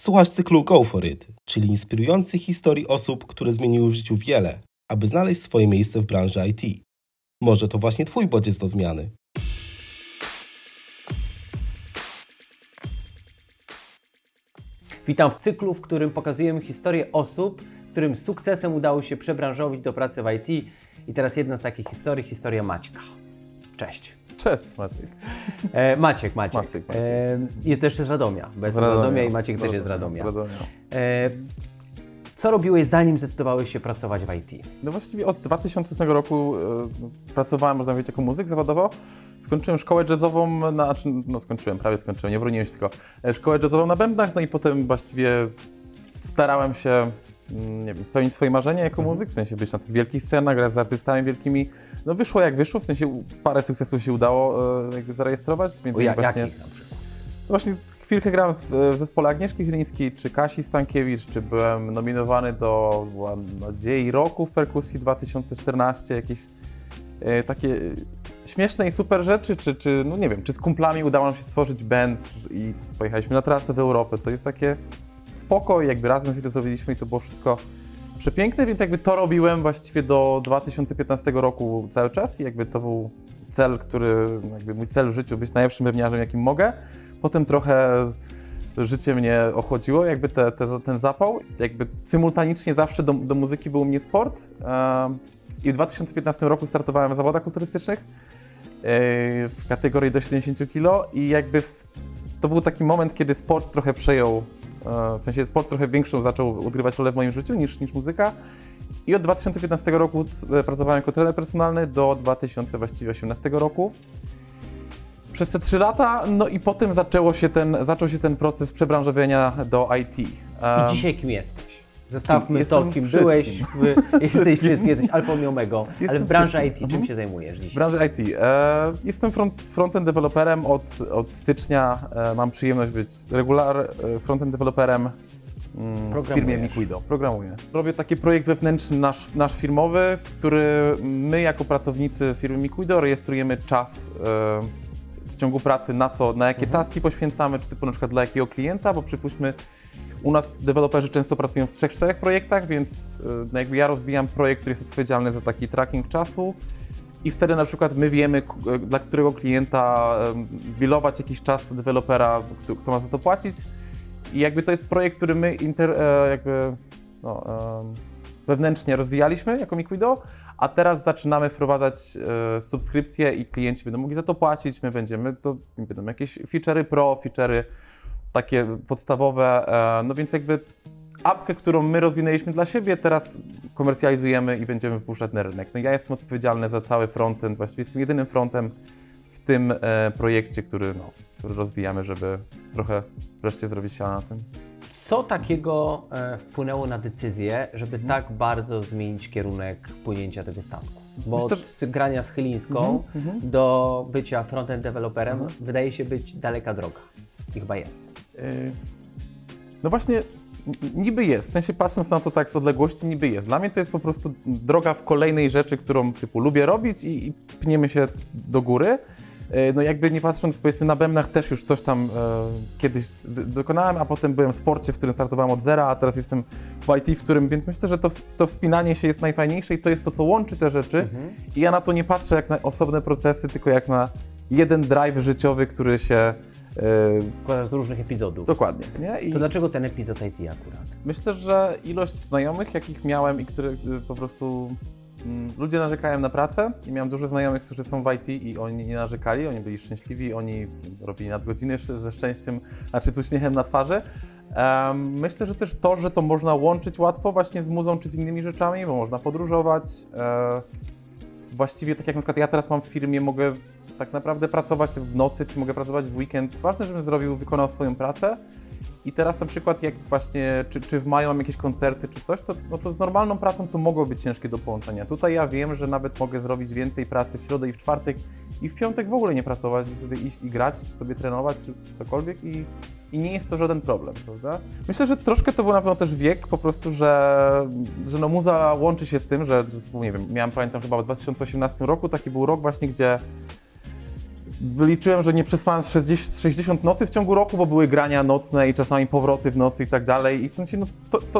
Słuchasz cyklu Go4IT, czyli inspirujących historii osób, które zmieniły w życiu wiele, aby znaleźć swoje miejsce w branży IT. Może to właśnie Twój bodziec do zmiany. Witam w cyklu, w którym pokazujemy historię osób, którym sukcesem udało się przebranżowić do pracy w IT. I teraz jedna z takich historii, historia Maćka. Cześć. Cześć, Maciek. Maciek. I też jest z Radomia. Bo jestem z Radomia i Maciek też jest z Radomia. Co robiłeś, zanim zdecydowałeś się pracować w IT? No właściwie od 2008 roku pracowałem, można powiedzieć, jako muzyk zawodowo. Skończyłem szkołę jazzową, prawie skończyłem, nie broniłem się tylko. Szkołę jazzową na bębnach, no i potem właściwie starałem się, nie wiem, spełnić swoje marzenie jako muzyk, w sensie być na tych wielkich scenach, grać z artystami wielkimi. No wyszło jak wyszło, w sensie parę sukcesów się udało jakby zarejestrować. Między innymi właśnie, właśnie chwilkę grałem w zespole Agnieszki Chylińskiej, czy Kasi Stankiewicz, czy byłem nominowany do Nadziei Roku w perkusji 2014, jakieś takie śmieszne i super rzeczy, czy no nie wiem, czy z kumplami udało nam się stworzyć band i pojechaliśmy na trasę w Europę, co jest takie spoko, jakby razem sobie to zrobiliśmy i to było wszystko przepiękne, więc jakby to robiłem właściwie do 2015 roku cały czas i jakby to był cel, który, jakby mój cel w życiu, być najlepszym bębniarzem, jakim mogę. Potem trochę życie mnie ochłodziło, jakby ten zapał, jakby symultanicznie zawsze do muzyki był u mnie sport i w 2015 roku startowałem w zawodach kulturystycznych w kategorii do 70 kg i jakby to był taki moment, kiedy sport trochę przejął, w sensie sport trochę większą zaczął odgrywać rolę w moim życiu niż muzyka. I od 2015 roku pracowałem jako trener personalny do 2018 roku. Przez te 3 lata, no i potem zaczął się ten proces przebranżowienia do IT. I dzisiaj kim jesteś? Zostawmy to, kim byłeś, jesteś alfą i omegą, ale w branży wszystkim. IT czym się zajmujesz dzisiaj? W branży IT. Jestem frontend deweloperem od stycznia. Mam przyjemność być frontend deweloperem w firmie Miquido. Programuję. Robię taki projekt wewnętrzny, nasz firmowy, w który my jako pracownicy firmy Miquido rejestrujemy czas w ciągu pracy, na jakie taski poświęcamy, czy typu na przykład dla jakiego klienta, bo przypuśćmy, u nas deweloperzy często pracują w 3-4 projektach, więc jakby ja rozwijam projekt, który jest odpowiedzialny za taki tracking czasu i wtedy na przykład my wiemy, dla którego klienta bilować jakiś czas dewelopera, kto ma za to płacić i jakby to jest projekt, który my wewnętrznie rozwijaliśmy jako Miquido, a teraz zaczynamy wprowadzać subskrypcje i klienci będą mogli za to płacić, będą jakieś feature'y takie podstawowe, no więc jakby apkę, którą my rozwinęliśmy dla siebie, teraz komercjalizujemy i będziemy wypuszczać na rynek. No ja jestem odpowiedzialny za cały frontend, właściwie jestem jedynym frontem w tym projekcie, który rozwijamy, żeby trochę wreszcie zrobić się na tym. Co takiego wpłynęło na decyzję, żeby tak bardzo zmienić kierunek płynięcia tego statku? Bo od grania z Chylińską do bycia frontend deweloperem wydaje się być daleka droga. I chyba jest. No właśnie, niby jest. W sensie patrząc na to tak z odległości, niby jest. Dla mnie to jest po prostu droga w kolejnej rzeczy, którą typu lubię robić i pniemy się do góry. No jakby nie patrząc, powiedzmy na bębnach też już coś tam kiedyś dokonałem, a potem byłem w sporcie, w którym startowałem od zera, a teraz jestem w IT, w którym, więc myślę, że to wspinanie się jest najfajniejsze i to jest to, co łączy te rzeczy. I ja na to nie patrzę jak na osobne procesy, tylko jak na jeden drive życiowy, który się składasz z różnych epizodów. Dokładnie. Nie? To dlaczego ten epizod IT akurat? Myślę, że ilość znajomych, jakich miałem i które po prostu ludzie narzekają na pracę i miałem dużo znajomych, którzy są w IT i oni nie narzekali, oni byli szczęśliwi, oni robili nadgodziny ze szczęściem, z uśmiechem na twarzy. Myślę, że też to, że to można łączyć łatwo właśnie z muzą czy z innymi rzeczami, bo można podróżować. Właściwie tak jak na przykład ja teraz mam w firmie, mogę tak naprawdę pracować w nocy, czy mogę pracować w weekend. Ważne, żebym wykonał swoją pracę. I teraz na przykład jak właśnie, czy w maju mam jakieś koncerty, czy coś, to z normalną pracą to mogło być ciężkie do połączenia. Tutaj ja wiem, że nawet mogę zrobić więcej pracy w środę i w czwartek i w piątek w ogóle nie pracować i sobie iść i grać, czy sobie trenować, czy cokolwiek i nie jest to żaden problem, prawda? Myślę, że troszkę to był na pewno też wiek po prostu, że no muza łączy się z tym, że nie wiem, pamiętam chyba w 2018 roku taki był rok właśnie, gdzie Wyliczyłem, że nie przespałem 60 nocy w ciągu roku, bo były grania nocne i czasami powroty w nocy i tak dalej. I w sensie, no,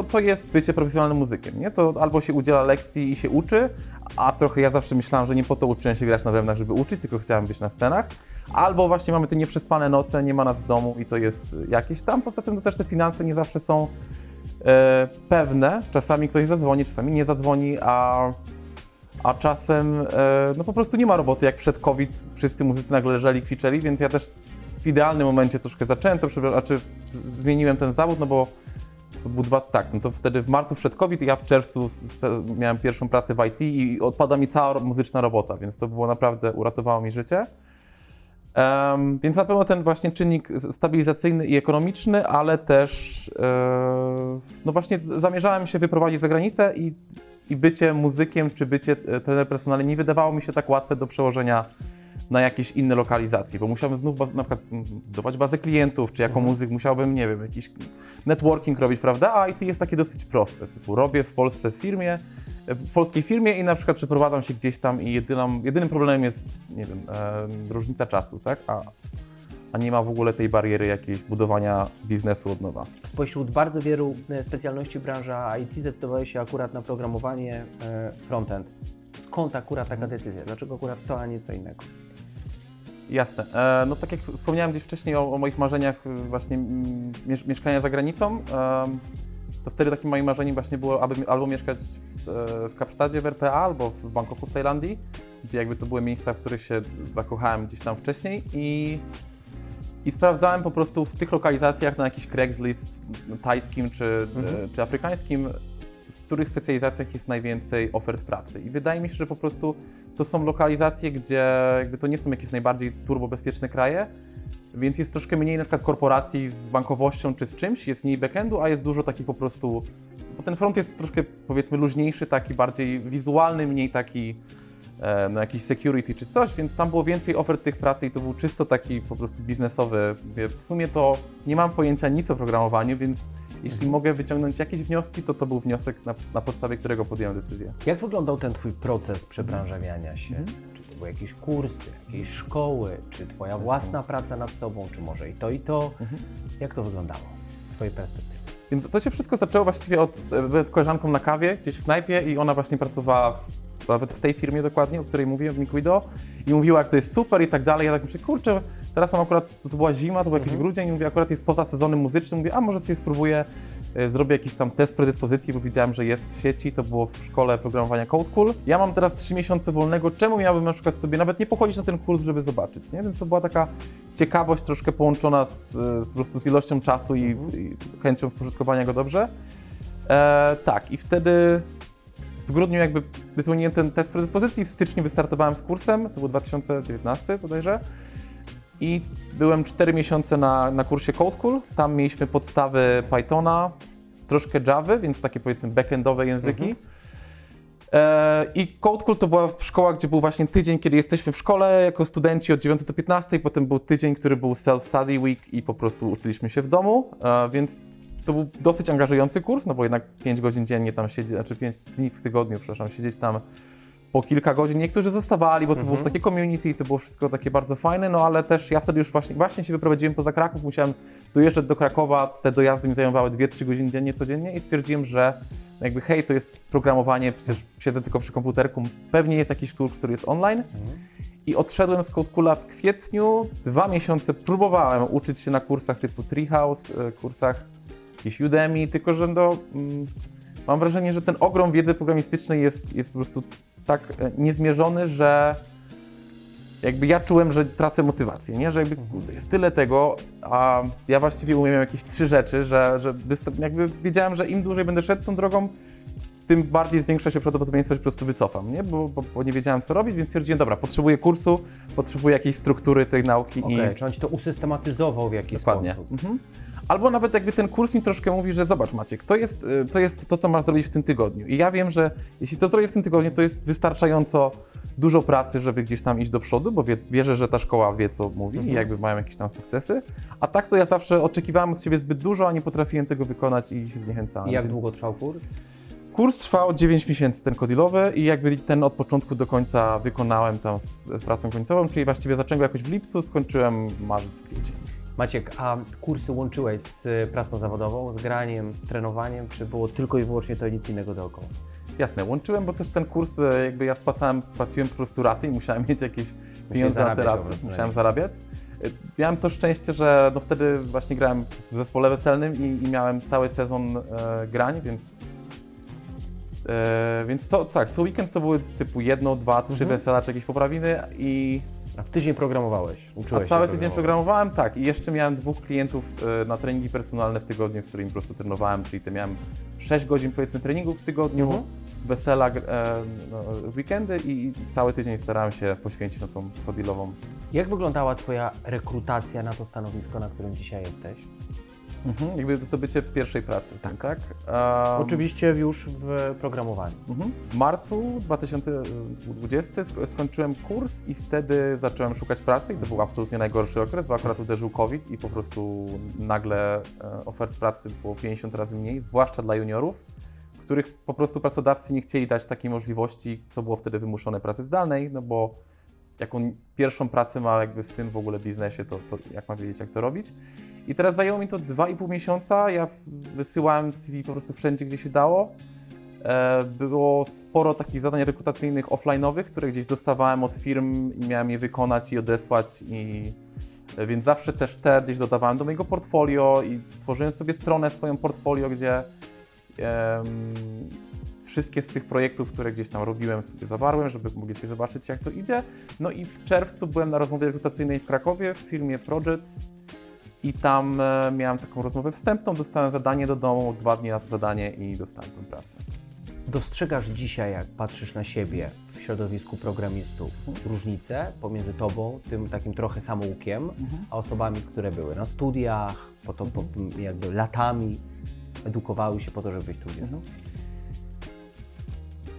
to jest bycie profesjonalnym muzykiem, nie? To albo się udziela lekcji i się uczy, a trochę ja zawsze myślałem, że nie po to uczyłem się grać na bębnach, żeby uczyć, tylko chciałem być na scenach. Albo właśnie mamy te nieprzespane noce, nie ma nas w domu i to jest jakieś tam. Poza tym to też te finanse nie zawsze są pewne. Czasami ktoś zadzwoni, czasami nie zadzwoni, a czasem no po prostu nie ma roboty, jak przed COVID wszyscy muzycy nagle leżeli, kwiczeli, więc ja też w idealnym momencie troszkę zacząłem, zmieniłem ten zawód, no bo to był no to wtedy w marcu przed COVID, ja w czerwcu miałem pierwszą pracę w IT i odpada mi cała muzyczna robota, więc to było naprawdę, uratowało mi życie. Więc na pewno ten właśnie czynnik stabilizacyjny i ekonomiczny, ale też no właśnie zamierzałem się wyprowadzić za granicę i bycie muzykiem czy bycie trenerem personalnym nie wydawało mi się tak łatwe do przełożenia na jakieś inne lokalizacje, bo musiałbym znów na przykład budować bazę klientów, czy jako muzyk musiałbym, nie wiem, jakiś networking robić, prawda? A IT jest takie dosyć proste, typu robię w Polsce w polskiej firmie i na przykład przeprowadzam się gdzieś tam i jedynym problemem jest, nie wiem, różnica czasu, tak? A nie ma w ogóle tej bariery jakiejś budowania biznesu od nowa. Spośród bardzo wielu specjalności branża IT zdecydowała się akurat na programowanie frontend. Skąd akurat taka decyzja? Dlaczego akurat to, a nie co innego? Jasne. No tak jak wspomniałem gdzieś wcześniej o moich marzeniach właśnie mieszkania za granicą, to wtedy takim moim marzeniem właśnie było, aby albo mieszkać w Kapsztadzie, w RPA, albo w Bangkoku, w Tajlandii, gdzie jakby to były miejsca, w których się zakochałem gdzieś tam wcześniej i sprawdzałem po prostu w tych lokalizacjach na jakiś Craigslist tajskim czy afrykańskim, w których specjalizacjach jest najwięcej ofert pracy. I wydaje mi się, że po prostu to są lokalizacje, gdzie jakby to nie są jakieś najbardziej turbobezpieczne kraje, więc jest troszkę mniej na przykład korporacji z bankowością czy z czymś, jest mniej backendu, a jest dużo takich po prostu, bo ten front jest troszkę powiedzmy luźniejszy, taki bardziej wizualny, mniej taki no jakiś security czy coś, więc tam było więcej ofert tych pracy i to był czysto taki po prostu biznesowy. W sumie to nie mam pojęcia nic o programowaniu, więc jeśli mogę wyciągnąć jakieś wnioski, to był wniosek, na podstawie którego podjąłem decyzję. Jak wyglądał ten twój proces przebranżawiania się? Czy to były jakieś kursy, jakieś szkoły, czy twoja własna praca nad sobą, czy może i to? Jak to wyglądało z twojej perspektywy? Więc to się wszystko zaczęło właściwie byłem z koleżanką na kawie, gdzieś w knajpie i ona właśnie pracowała nawet w tej firmie dokładnie, o której mówiłem, w Miquido, i mówiła, jak to jest super i tak dalej. Ja tak myślę, kurczę, teraz mam akurat, to była zima, to był jakiś grudzień i mówię, akurat jest poza sezonem muzycznym, mówię, a może sobie spróbuję, zrobię jakiś tam test predyspozycji, bo widziałem, że jest w sieci, to było w szkole programowania CodeCool. Ja mam teraz 3 miesiące wolnego, czemu miałbym na przykład sobie nawet nie pochodzić na ten kurs, żeby zobaczyć, nie? Więc to była taka ciekawość troszkę połączona po prostu z ilością czasu i chęcią spożytkowania go dobrze. Tak, i wtedy w grudniu jakby wypełniłem ten test predyspozycji, w styczniu wystartowałem z kursem, to był 2019 bodajże, i byłem 4 miesiące na kursie CodeCool. Tam mieliśmy podstawy Pythona, troszkę Javy, więc takie powiedzmy backendowe języki. I CodeCool to była szkoła, gdzie był właśnie tydzień, kiedy jesteśmy w szkole jako studenci od 9 do 15, potem był tydzień, który był self-study week i po prostu uczyliśmy się w domu, więc to był dosyć angażujący kurs, no bo jednak 5 godzin dziennie tam siedzieć, znaczy 5 dni w tygodniu, przepraszam, siedzieć tam po kilka godzin. Niektórzy zostawali, bo to było takie community i to było wszystko takie bardzo fajne, no ale też ja wtedy już właśnie się wyprowadziłem poza Kraków, musiałem dojeżdżać do Krakowa, te dojazdy mi zajmowały 2-3 godziny dziennie, codziennie i stwierdziłem, że jakby hej, to jest programowanie, przecież siedzę tylko przy komputerku, pewnie jest jakiś kurs, który jest online. I odszedłem z CodeCoola w kwietniu, 2 miesiące próbowałem uczyć się na kursach typu Treehouse, kursach jakiś Udemy, tylko że mam wrażenie, że ten ogrom wiedzy programistycznej jest po prostu tak niezmierzony, że jakby ja czułem, że tracę motywację, nie? Że jakby jest tyle tego, a ja właściwie umiem jakieś 3 rzeczy, że jakby wiedziałem, że im dłużej będę szedł tą drogą, tym bardziej zwiększa się prawdopodobieństwo, że po prostu wycofam, nie? Bo nie wiedziałem, co robić, więc stwierdziłem, dobra, potrzebuję kursu, potrzebuję jakiejś struktury tej nauki. Okej, czy on ci to usystematyzował w jakiś sposób. Albo nawet jakby ten kurs mi troszkę mówi, że zobacz Maciek, to jest to, co masz zrobić w tym tygodniu. I ja wiem, że jeśli to zrobię w tym tygodniu, to jest wystarczająco dużo pracy, żeby gdzieś tam iść do przodu, bo wierzę, że ta szkoła wie, co mówi i jakby mają jakieś tam sukcesy. A tak to ja zawsze oczekiwałem od siebie zbyt dużo, a nie potrafiłem tego wykonać i się zniechęcałem. I jak długo trwał kurs? Kurs trwał 9 miesięcy, ten kodilowy, i jakby ten od początku do końca wykonałem tam z pracą końcową, czyli właściwie zacząłem jakoś w lipcu, skończyłem marzec, kwiecień. Maciek, a kursy łączyłeś z pracą zawodową, z graniem, z trenowaniem, czy było tylko i wyłącznie to i nic innego dookoła? Jasne, łączyłem, bo też ten kurs, jakby ja płaciłem po prostu raty i musiałem mieć jakieś pieniądze na te raty, musiałem zarabiać. Miałem to szczęście, że no wtedy właśnie grałem w zespole weselnym i miałem cały sezon grań, więc co weekend to były typu jedno, dwa, trzy wesela czy jakieś poprawiny i... A w tydzień programowałeś, uczyłeś się. A cały tydzień programowałem, tak. I jeszcze miałem dwóch klientów na treningi personalne w tygodniu, w którym po prostu trenowałem, czyli to miałem 6 godzin powiedzmy treningów w tygodniu, wesela, weekendy i cały tydzień starałem się poświęcić na tą hodilową. Jak wyglądała Twoja rekrutacja na to stanowisko, na którym dzisiaj jesteś? Jakby zdobycie pierwszej pracy, tak? Oczywiście już w programowaniu. W marcu 2020 skończyłem kurs i wtedy zacząłem szukać pracy i to był absolutnie najgorszy okres, bo akurat uderzył COVID i po prostu nagle ofert pracy było 50 razy mniej, zwłaszcza dla juniorów, których po prostu pracodawcy nie chcieli dać takiej możliwości, co było wtedy wymuszone pracy zdalnej, no bo jaką pierwszą pracę ma jakby w tym w ogóle biznesie, to jak ma wiedzieć, jak to robić. I teraz zajęło mi to 2,5 miesiąca, ja wysyłałem CV po prostu wszędzie, gdzie się dało. Było sporo takich zadań rekrutacyjnych offline'owych, które gdzieś dostawałem od firm i miałem je wykonać i odesłać, więc zawsze też te gdzieś dodawałem do mojego portfolio i stworzyłem sobie stronę, swoją portfolio, gdzie wszystkie z tych projektów, które gdzieś tam robiłem, sobie zawarłem, żeby mogli sobie zobaczyć, jak to idzie. No i w czerwcu byłem na rozmowie rekrutacyjnej w Krakowie w firmie Projects i tam miałem taką rozmowę wstępną, dostałem zadanie do domu, 2 dni na to zadanie i dostałem tę pracę. Dostrzegasz dzisiaj, jak patrzysz na siebie w środowisku programistów, różnicę pomiędzy tobą, tym takim trochę samoukiem, a osobami, które były na studiach, jakby latami edukowały się po to, żeby być tu, gdzie są?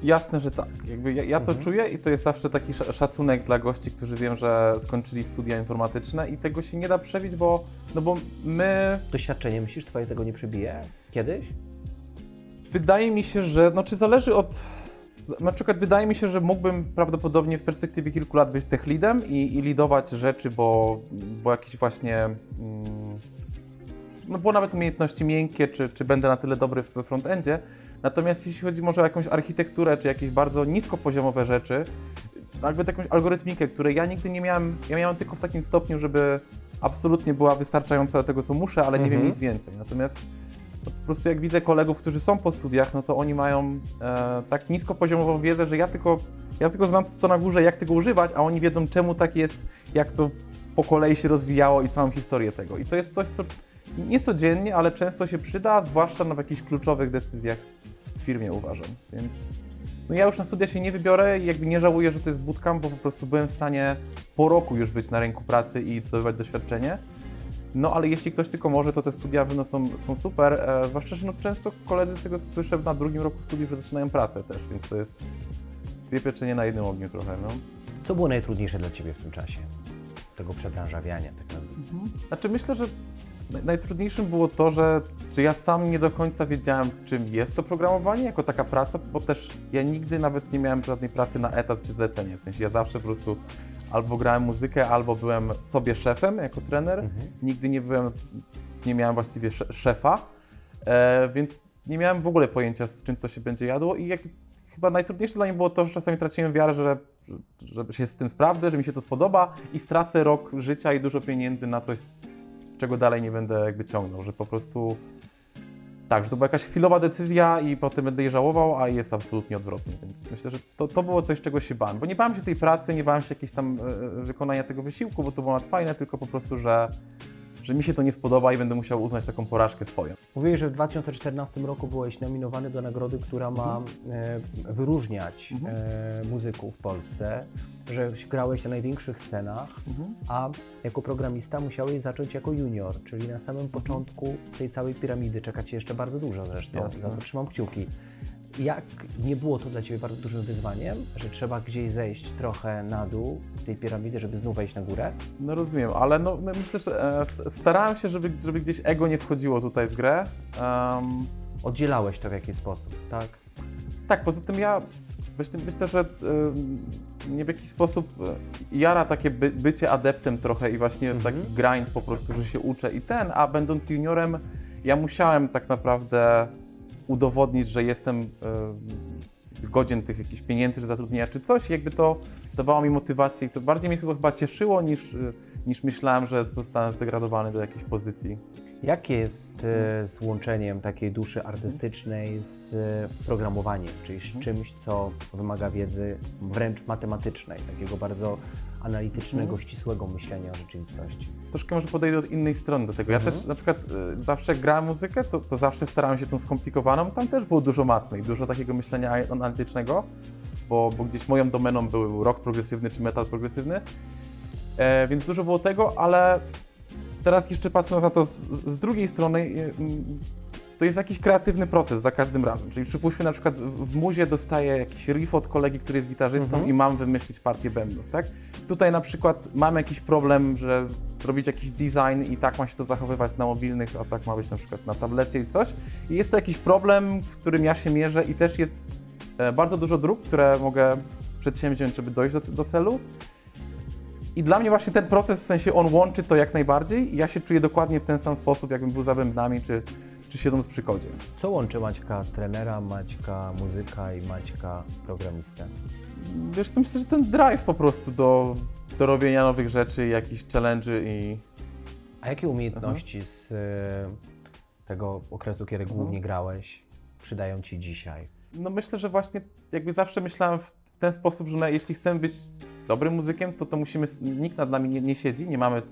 Jasne, że tak. Jakby ja to czuję i to jest zawsze taki szacunek dla gości, którzy wiem, że skończyli studia informatyczne i tego się nie da przebić, bo my... Doświadczenie, myślisz, twoje tego nie przebije kiedyś? Wydaje mi się, że... Znaczy zależy od... Na przykład wydaje mi się, że mógłbym prawdopodobnie w perspektywie kilku lat być tech leadem i lidować rzeczy, bo jakieś właśnie... bo nawet umiejętności miękkie, czy będę na tyle dobry we frontendzie. Natomiast jeśli chodzi może o jakąś architekturę, czy jakieś bardzo niskopoziomowe rzeczy, jakby jakąś algorytmikę, której ja nigdy nie miałem, ja miałem tylko w takim stopniu, żeby absolutnie była wystarczająca do tego, co muszę, ale nie wiem nic więcej. Natomiast po prostu jak widzę kolegów, którzy są po studiach, no to oni mają tak niskopoziomową wiedzę, że ja tylko znam to na górze, jak tego używać, a oni wiedzą, czemu tak jest, jak to po kolei się rozwijało i całą historię tego. I to jest coś, co nie codziennie, ale często się przyda, zwłaszcza w jakichś kluczowych decyzjach w firmie, uważam. Więc no ja już na studia się nie wybiorę i jakby nie żałuję, że to jest bootcamp, bo po prostu byłem w stanie po roku już być na rynku pracy i zdobywać doświadczenie. No ale jeśli ktoś tylko może, to te studia są super, zwłaszcza, że no często koledzy z tego, co słyszę, na drugim roku studiów już zaczynają pracę też, więc to jest dwie pieczenie na jednym ogniu trochę. No. Co było najtrudniejsze dla Ciebie w tym czasie? Tego przebranżawiania, tak nazwijmy. Znaczy myślę, że najtrudniejszym było to, że ja sam nie do końca wiedziałem, czym jest to programowanie jako taka praca, bo też ja nigdy nawet nie miałem żadnej pracy na etat czy zlecenie. W sensie ja zawsze po prostu albo grałem muzykę, albo byłem sobie szefem jako trener. Nigdy nie miałem właściwie szefa, więc nie miałem w ogóle pojęcia, z czym to się będzie jadło i chyba najtrudniejsze dla mnie było to, że czasami traciłem wiarę, że się z tym sprawdzę, że mi się to spodoba i stracę rok życia i dużo pieniędzy na coś, czego dalej nie będę jakby ciągnął, że po prostu tak, że to była jakaś chwilowa decyzja i potem będę jej żałował, a jest absolutnie odwrotnie, więc myślę, że to było coś, czego się bałem, bo nie bałem się tej pracy, nie bałem się jakiegoś tam wykonania tego wysiłku, bo to było nawet fajne, tylko po prostu, że mi się to nie spodoba i będę musiał uznać taką porażkę swoją. Mówiłeś, że w 2014 roku byłeś nominowany do nagrody, która ma wyróżniać muzyków w Polsce, że grałeś na największych scenach, a jako programista musiałeś zacząć jako junior, czyli na samym początku tej całej piramidy. Czeka Cię jeszcze bardzo dużo zresztą, za to trzymam kciuki. Jak nie było to dla Ciebie bardzo dużym wyzwaniem, że trzeba gdzieś zejść trochę na dół tej piramidy, żeby znów wejść na górę? No rozumiem, ale no myślę, że starałem się, żeby gdzieś ego nie wchodziło tutaj w grę. Oddzielałeś to w jakiś sposób, tak? Tak, poza tym ja myślę, że mnie w jakiś sposób jara takie bycie adeptem trochę i właśnie taki grind po prostu, że się uczę i a będąc juniorem ja musiałem tak naprawdę udowodnić, że jestem godzien tych jakichś pieniędzy, czy zatrudnienia, czy coś. Jakby to dawało mi motywację i to bardziej mnie chyba cieszyło niż myślałem, że zostanę zdegradowany do jakiejś pozycji. Jakie jest złączeniem takiej duszy artystycznej z programowaniem, czyli z czymś, co wymaga wiedzy wręcz matematycznej, takiego bardzo analitycznego, ścisłego myślenia o rzeczywistości? Troszkę może podejdę od innej strony do tego. Ja też na przykład zawsze grałem muzykę, to zawsze starałem się tą skomplikowaną, tam też było dużo matmy i dużo takiego myślenia analitycznego, bo gdzieś moją domeną był rock progresywny czy metal progresywny, więc dużo było tego, ale teraz jeszcze patrząc na to z drugiej strony, to jest jakiś kreatywny proces za każdym razem. Czyli przypuśćmy na przykład w muzie dostaję jakiś riff od kolegi, który jest gitarzystą i mam wymyślić partię bębnów, tak? Tutaj na przykład mam jakiś problem, że zrobić jakiś design i tak ma się to zachowywać na mobilnych, a tak ma być na przykład na tablecie i coś. I jest to jakiś problem, w którym ja się mierzę i też jest bardzo dużo dróg, które mogę przedsięwziąć, żeby dojść do celu. I dla mnie właśnie ten proces, w sensie on łączy to jak najbardziej i ja się czuję dokładnie w ten sam sposób, jakbym był za bębnami, czy siedząc przy kodzie. Co łączy Maćka trenera, Maćka muzyka i Maćka programistę? Wiesz co, myślę, że ten drive po prostu do robienia nowych rzeczy, jakichś challenge'y i... A jakie umiejętności z tego okresu, kiedy głównie grałeś, przydają Ci dzisiaj? No myślę, że właśnie jakby zawsze myślałem w ten sposób, że jeśli chcemy być dobrym muzykiem, to musimy, nikt nad nami nie siedzi, nie mamy,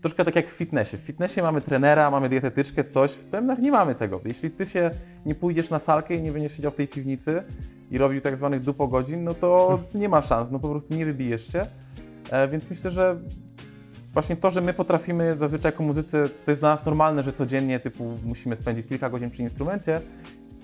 troszkę tak jak w fitnessie. W fitnessie mamy trenera, mamy dietetyczkę, coś, w bębnach nie mamy tego. Jeśli ty się nie pójdziesz na salkę i nie będziesz siedział w tej piwnicy i robił tak zwanych dupogodzin, no to nie ma szans, no po prostu nie wybijesz się. Więc myślę, że właśnie to, że my potrafimy zazwyczaj jako muzycy, to jest dla nas normalne, że codziennie typu musimy spędzić kilka godzin przy instrumencie.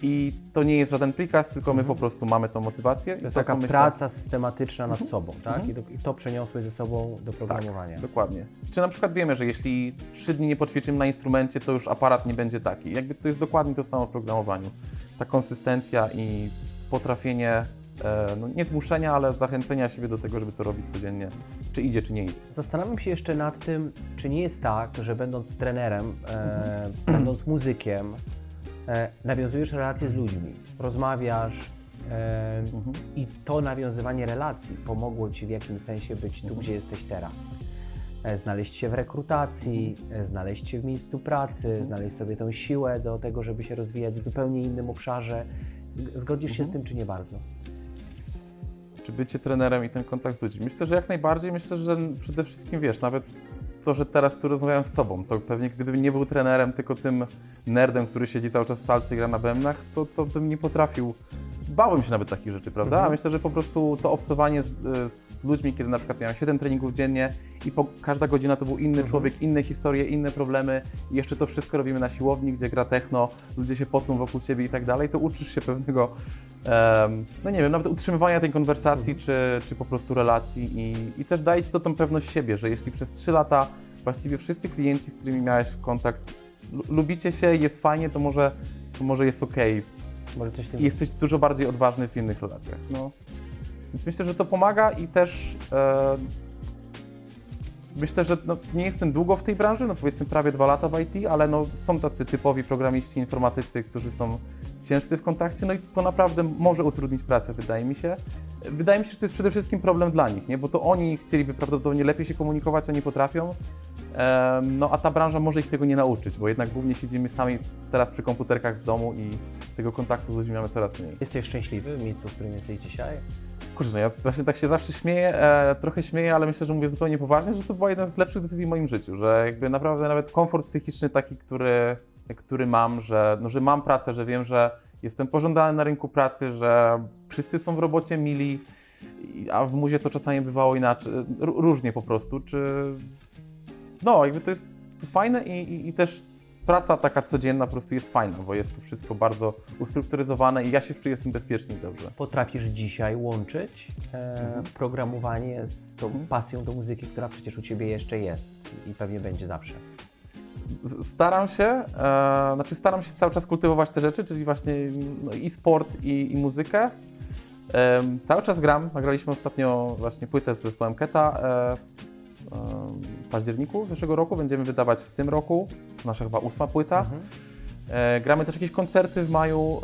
I to nie jest żaden prikaz, tylko my po prostu mamy tą motywację. To jest taka praca systematyczna nad sobą, tak? I to przeniosłeś ze sobą do programowania. Tak, dokładnie. Czy na przykład wiemy, że jeśli 3 dni nie poćwiczymy na instrumencie, to już aparat nie będzie taki. Jakby to jest dokładnie to samo w programowaniu. Ta konsystencja i potrafienie, no nie zmuszenia, ale zachęcenia siebie do tego, żeby to robić codziennie. Czy idzie, czy nie idzie. Zastanawiam się jeszcze nad tym, czy nie jest tak, że będąc trenerem, będąc muzykiem, nawiązujesz relacje z ludźmi, rozmawiasz i to nawiązywanie relacji pomogło Ci w jakimś sensie być tu, gdzie jesteś teraz. Znaleźć się w rekrutacji, znaleźć się w miejscu pracy, znaleźć sobie tą siłę do tego, żeby się rozwijać w zupełnie innym obszarze. Zgodzisz się z tym, czy nie bardzo? Czy bycie trenerem i ten kontakt z ludźmi? Myślę, że jak najbardziej. Myślę, że przede wszystkim wiesz, nawet to, że teraz tu rozmawiam z Tobą, to pewnie gdybym nie był trenerem, tylko tym nerdem, który siedzi cały czas w salce i gra na bębnach, to bym nie potrafił. Bałem się nawet takich rzeczy, prawda? A myślę, że po prostu to obcowanie z ludźmi, kiedy na przykład miałem 7 treningów dziennie i każda godzina to był inny człowiek, inne historie, inne problemy i jeszcze to wszystko robimy na siłowni, gdzie gra techno, ludzie się pocą wokół Ciebie i tak dalej, to uczysz się pewnego, no nie wiem, nawet utrzymywania tej konwersacji, czy po prostu relacji i też daje Ci to tą pewność siebie, że jeśli przez 3 lata właściwie wszyscy klienci, z którymi miałeś kontakt, lubicie się, jest fajnie, to może jest okej. Może coś i jesteś dużo bardziej odważny w innych relacjach. No. Więc myślę, że to pomaga i też myślę, że nie jestem długo w tej branży, powiedzmy prawie 2 lata w IT, ale są tacy typowi programiści, informatycy, którzy są ciężcy w kontakcie, i to naprawdę może utrudnić pracę, wydaje mi się. Wydaje mi się, że to jest przede wszystkim problem dla nich, nie? Bo to oni chcieliby prawdopodobnie lepiej się komunikować, a nie potrafią. A ta branża może ich tego nie nauczyć, bo jednak głównie siedzimy sami teraz przy komputerkach w domu i tego kontaktu z ludźmi mamy coraz mniej. Jesteś szczęśliwy w miejscu, w którym jesteś dzisiaj? Kurczę, ja właśnie tak się zawsze śmieję, trochę śmieję, ale myślę, że mówię zupełnie poważnie, że to była jedna z lepszych decyzji w moim życiu, że jakby naprawdę nawet komfort psychiczny taki, który mam, że mam pracę, że wiem, że jestem pożądany na rynku pracy, że wszyscy są w robocie mili, a w muzie to czasami bywało inaczej, różnie po prostu, jakby to jest fajne i też praca taka codzienna po prostu jest fajna, bo jest to wszystko bardzo ustrukturyzowane i ja się czuję w tym bezpiecznie i dobrze. Potrafisz dzisiaj łączyć programowanie z tą pasją do muzyki, która przecież u Ciebie jeszcze jest i pewnie będzie zawsze? Staram się cały czas kultywować te rzeczy, czyli właśnie no, i sport, i muzykę. Cały czas gram. Nagraliśmy ostatnio właśnie płytę z zespołem Keta w październiku zeszłego roku. Będziemy wydawać w tym roku. Nasza chyba 8. płyta. Gramy też jakieś koncerty w maju.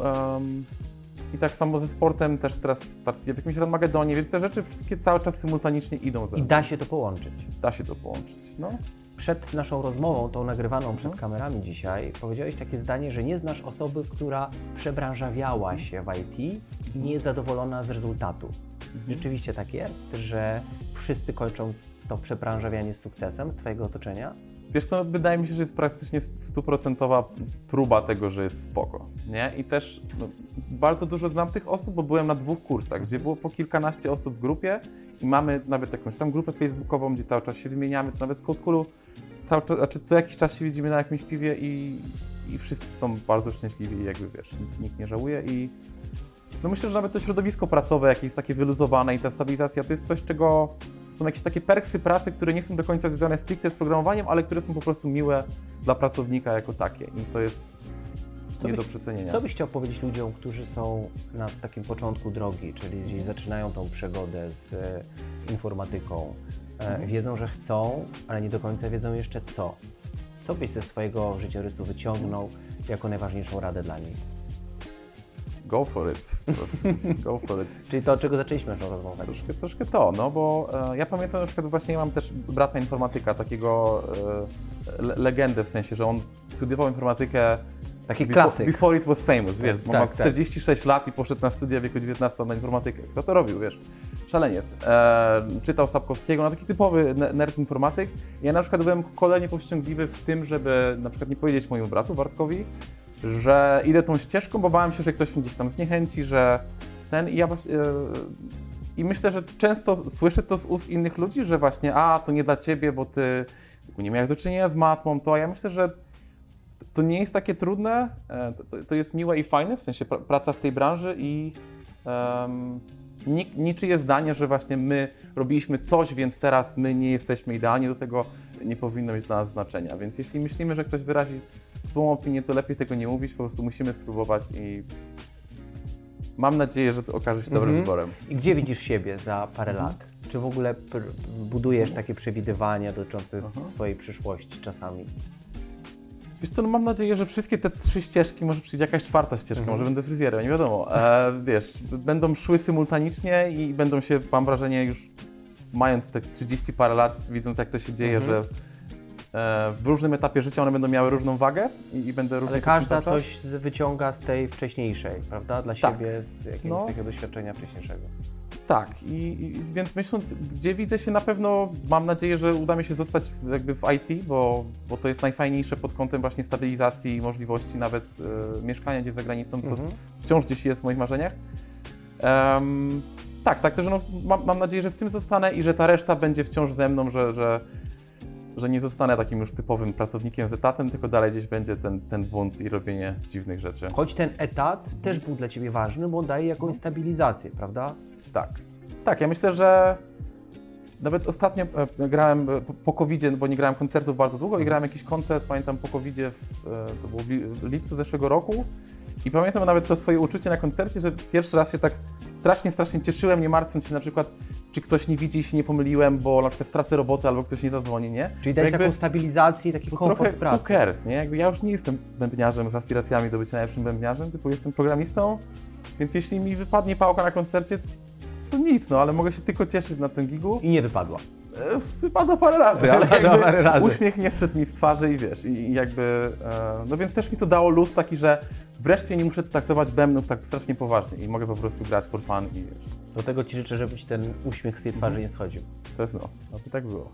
I tak samo ze sportem też teraz startuję w jakimś Armagedonie, więc te rzeczy wszystkie cały czas symultanicznie idą ze mną. I da się to połączyć. Da się to połączyć, no. Przed naszą rozmową, tą nagrywaną przed kamerami dzisiaj, powiedziałeś takie zdanie, że nie znasz osoby, która przebranżawiała się w IT i nie jest zadowolona z rezultatu. Rzeczywiście tak jest, że wszyscy kończą to przebranżawianie z sukcesem z Twojego otoczenia? Wiesz co, wydaje mi się, że jest praktycznie 100% próba tego, że jest spoko, nie? I też no, bardzo dużo znam tych osób, bo byłem na 2 kursach, gdzie było po kilkanaście osób w grupie i mamy nawet jakąś tam grupę facebookową, gdzie cały czas się wymieniamy, to nawet z CodeCoolu, co jakiś czas się widzimy na jakimś piwie i wszyscy są bardzo szczęśliwi i jakby wiesz, nikt nie żałuje i no myślę, że nawet to środowisko pracowe jakieś jest takie wyluzowane i ta stabilizacja to jest coś, czego są jakieś takie perksy pracy, które nie są do końca związane stricte z programowaniem, ale które są po prostu miłe dla pracownika jako takie i to jest nie do przecenienia. Co byś chciał powiedzieć ludziom, którzy są na takim początku drogi, czyli gdzieś zaczynają tą przygodę z informatyką, wiedzą, że chcą, ale nie do końca wiedzą jeszcze co? Co byś ze swojego życiorysu wyciągnął jako najważniejszą radę dla nich? Go for it, po prostu. Go for it. Czyli to, od czego zaczęliśmy tę rozmowę. Troszkę to, no bo ja pamiętam na przykład właśnie mam też brata informatyka, takiego legendę w sensie, że on studiował informatykę taki klasyk. Before it was famous, wiesz, on ma 46 lat i poszedł na studia w wieku 19 na informatykę. Kto to robił, wiesz? Szaleniec. Czytał Sapkowskiego, no taki typowy nerd informatyk. Ja na przykład byłem kolejnie powściągliwy w tym, żeby na przykład nie powiedzieć mojemu bratu Bartkowi, że idę tą ścieżką, bo bałem się, że ktoś mnie gdzieś tam zniechęci, że ten i myślę, że często słyszę to z ust innych ludzi, że właśnie to nie dla ciebie, bo ty nie miałeś do czynienia z matmą, to a ja myślę, że to nie jest takie trudne, to jest miłe i fajne, w sensie praca w tej branży i niczyje zdanie, że właśnie my robiliśmy coś, więc teraz my nie jesteśmy idealni, do tego nie powinno mieć dla nas znaczenia, więc jeśli myślimy, że ktoś wyrazi złą opinię, to lepiej tego nie mówić, po prostu musimy spróbować i mam nadzieję, że to okaże się dobrym wyborem. I gdzie widzisz siebie za parę lat? Czy w ogóle budujesz takie przewidywania dotyczące swojej przyszłości czasami? Wiesz co, no mam nadzieję, że wszystkie te 3 ścieżki, może przyjdzie jakaś 4 ścieżka, może będę fryzjerem, nie wiadomo, wiesz, będą szły symultanicznie i będą się, mam wrażenie, już mając te 30 parę lat, widząc jak to się dzieje, że w różnym etapie życia one będą miały różną wagę i będę różnie. Ale każda coś wyciąga z tej wcześniejszej, prawda? Dla siebie z jakiegoś takiego doświadczenia wcześniejszego. Tak, i więc myśląc, gdzie widzę się, na pewno mam nadzieję, że uda mi się zostać jakby w IT, bo to jest najfajniejsze pod kątem właśnie stabilizacji i możliwości nawet mieszkania gdzieś za granicą, co wciąż gdzieś jest w moich marzeniach. Tak, też no, mam nadzieję, że w tym zostanę i że ta reszta będzie wciąż ze mną, że nie zostanę takim już typowym pracownikiem z etatem, tylko dalej gdzieś będzie ten bunt i robienie dziwnych rzeczy. Choć ten etat też był dla Ciebie ważny, bo daje jakąś stabilizację, prawda? Tak, ja myślę, że nawet ostatnio grałem po COVID-zie, bo nie grałem koncertów bardzo długo i grałem jakiś koncert, pamiętam po COVID-zie, to było w lipcu zeszłego roku i pamiętam nawet to swoje uczucie na koncercie, że pierwszy raz się tak strasznie cieszyłem, nie martwiąc się na przykład, czy ktoś nie widzi i się nie pomyliłem, bo na przykład stracę robotę albo ktoś nie zadzwoni, nie? Czyli dajesz taką stabilizację i taki komfort pracy. Trochę hookers, nie? Jakby ja już nie jestem bębniarzem z aspiracjami do bycia najlepszym bębniarzem, tylko jestem programistą, więc jeśli mi wypadnie pałka na koncercie, to nic, no ale mogę się tylko cieszyć na tym gigu. I nie wypadła. Wypadła parę razy, ale jakby parę razy. Uśmiech nie zszedł mi z twarzy i wiesz, i jakby... No więc też mi to dało luz taki, że wreszcie nie muszę traktować bębnów tak strasznie poważnie i mogę po prostu grać for fun i wiesz. Do tego Ci życzę, żeby Ci ten uśmiech z tej twarzy nie schodził. Pewno, no to tak było.